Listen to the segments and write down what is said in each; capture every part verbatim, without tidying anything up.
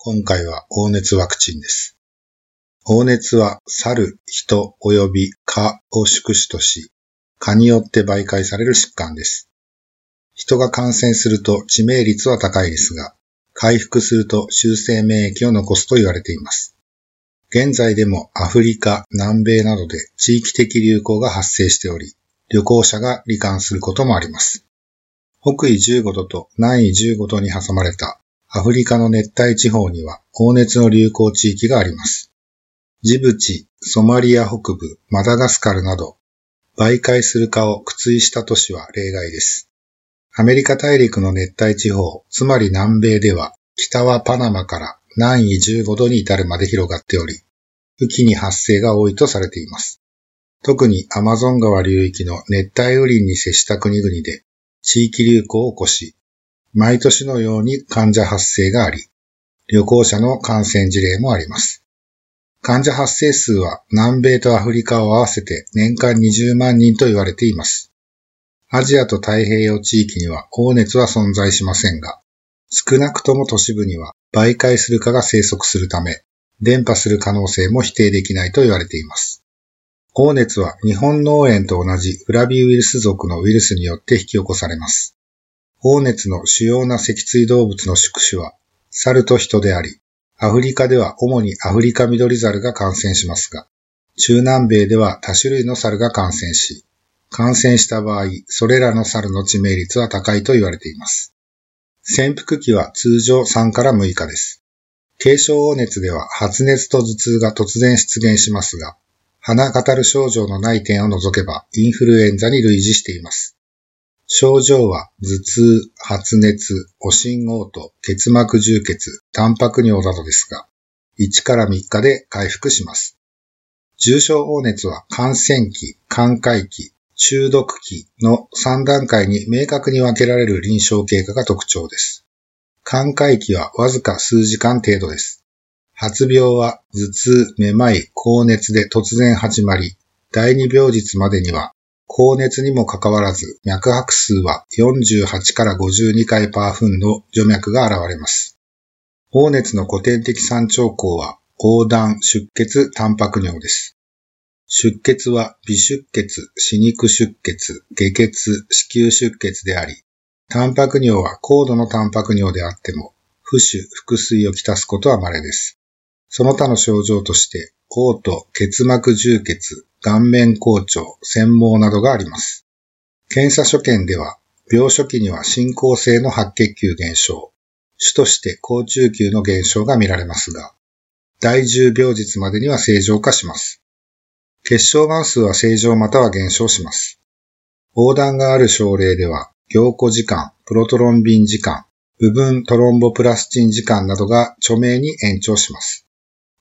今回は黄熱ワクチンです。黄熱は猿、人及び蚊を宿主とし、蚊によって媒介される疾患です。人が感染すると致命率は高いですが、回復すると修正免疫を残すと言われています。現在でもアフリカ、南米などで地域的流行が発生しており、旅行者が罹患することもあります。北緯じゅうごどと南緯じゅうごどに挟まれたアフリカの熱帯地方には黄熱の流行地域があります。ジブチ、ソマリア北部、マダガスカルなど、媒介する蚊を駆追した都市は例外です。アメリカ大陸の熱帯地方、つまり南米では、北はパナマから南緯じゅうごどに至るまで広がっており、雨季に発生が多いとされています。特にアマゾン川流域の熱帯雨林に接した国々で、地域流行を起こし、毎年のように患者発生があり、旅行者の感染事例もあります。患者発生数は南米とアフリカを合わせて年間にじゅうまんにんと言われています。アジアと太平洋地域には黄熱は存在しませんが、少なくとも都市部には媒介する蚊が生息するため、伝播する可能性も否定できないと言われています。黄熱は日本脳炎と同じフラビウイルス属のウイルスによって引き起こされます。黄熱の主要な脊椎動物の宿主は猿と人であり、アフリカでは主にアフリカミドリザルが感染しますが、中南米では多種類の猿が感染し、感染した場合、それらの猿の致命率は高いと言われています。潜伏期は通常さんからむいかです。軽症黄熱では発熱と頭痛が突然出現しますが、鼻語る症状のない点を除けばインフルエンザに類似しています。症状は頭痛、発熱、おしん嘔吐、結膜充血、タンパク尿などですが、いちからみっかで回復します。重症黄熱は感染期、寛解期、中毒期のさんだんかいに明確に分けられる臨床経過が特徴です。寛解期はわずか数時間程度です。発病は頭痛、めまい、高熱で突然始まり、だいにびょうじつまでには、高熱にもかかわらず脈拍数はよんじゅうはちからごじゅうにかいパーフンの除脈が現れます。黄熱の古典的三兆候は、黄疸、出血、タンパク尿です。出血は微出血、歯肉出血、下血、子宮出血であり、タンパク尿は高度のタンパク尿であっても、浮腫、腹水をきたすことは稀です。その他の症状として、嘔吐、結膜充血、顔面紅潮、腺毛などがあります。検査所見では、病初期には進行性の白血球減少、主として好中球の減少が見られますが、だいじゅうびょうじつまでには正常化します。血小板数は正常または減少します。黄疸がある症例では、凝固時間、プロトロンビン時間、部分トロンボプラスチン時間などが著名に延長します。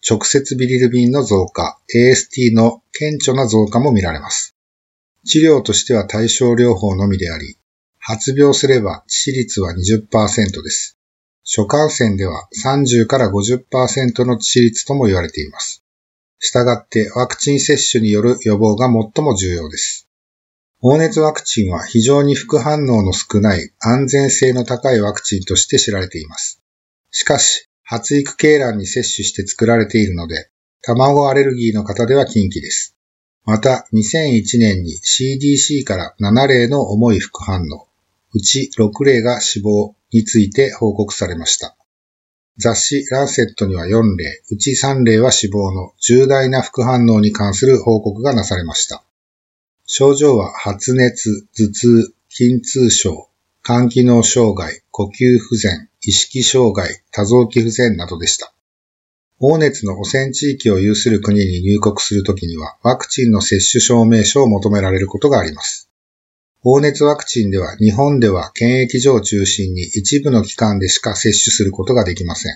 直接ビリルビンの増加、エーエスティー の顕著な増加も見られます。治療としては対症療法のみであり、発病すれば致死率は にじゅっパーセント です。初感染ではさんじゅうからごじゅっパーセント の致死率とも言われています。したがってワクチン接種による予防が最も重要です。黄熱ワクチンは非常に副反応の少ない安全性の高いワクチンとして知られています。しかし、発育鶏卵に摂取して作られているので、卵アレルギーの方では禁忌です。また、にせんいちねんに シーディーシー からななれいの重い副反応、うちろくれいが死亡について報告されました。雑誌ランセットにはよんれい、うちさんれいは死亡の重大な副反応に関する報告がなされました。症状は発熱、頭痛、筋痛症、肝機能障害、呼吸不全、意識障害、多臓器不全などでした。黄熱の汚染地域を有する国に入国するときには、ワクチンの接種証明書を求められることがあります。黄熱ワクチンでは、日本では検疫所を中心に一部の機関でしか接種することができません。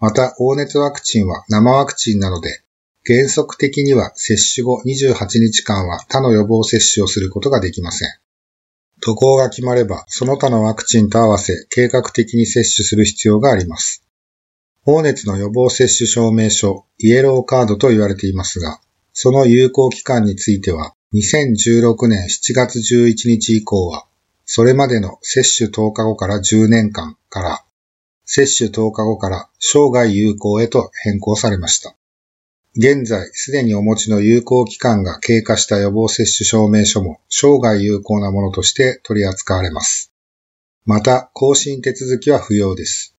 また、黄熱ワクチンは生ワクチンなので、原則的には接種後にじゅうはちにちかんは他の予防接種をすることができません。渡航が決まれば、その他のワクチンと合わせ計画的に接種する必要があります。黄熱の予防接種証明書、イエローカードと言われていますが、その有効期間については、にせんじゅうろくねんしちがつじゅういちにち以降は、それまでの接種とおかごからじゅうねんかんから、接種とおかごから生涯有効へと変更されました。現在、すでにお持ちの有効期間が経過した予防接種証明書も生涯有効なものとして取り扱われます。また、更新手続きは不要です。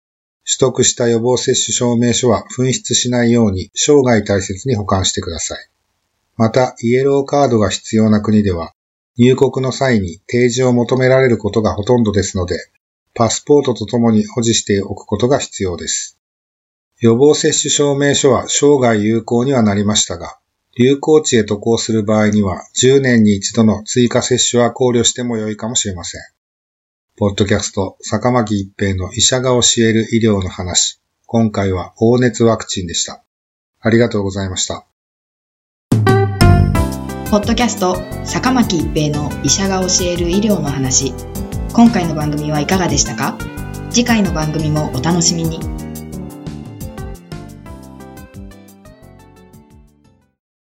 取得した予防接種証明書は紛失しないように生涯大切に保管してください。また、イエローカードが必要な国では、入国の際に提示を求められることがほとんどですので、パスポートとともに保持しておくことが必要です。予防接種証明書は生涯有効にはなりましたが、流行地へ渡航する場合にはじゅうねんにいちどの追加接種は考慮しても良いかもしれません。ポッドキャスト、坂巻一平の医者が教える医療の話。今回は黄熱ワクチンでした。ありがとうございました。ポッドキャスト、坂巻一平の医者が教える医療の話。今回の番組はいかがでしたか？次回の番組もお楽しみに。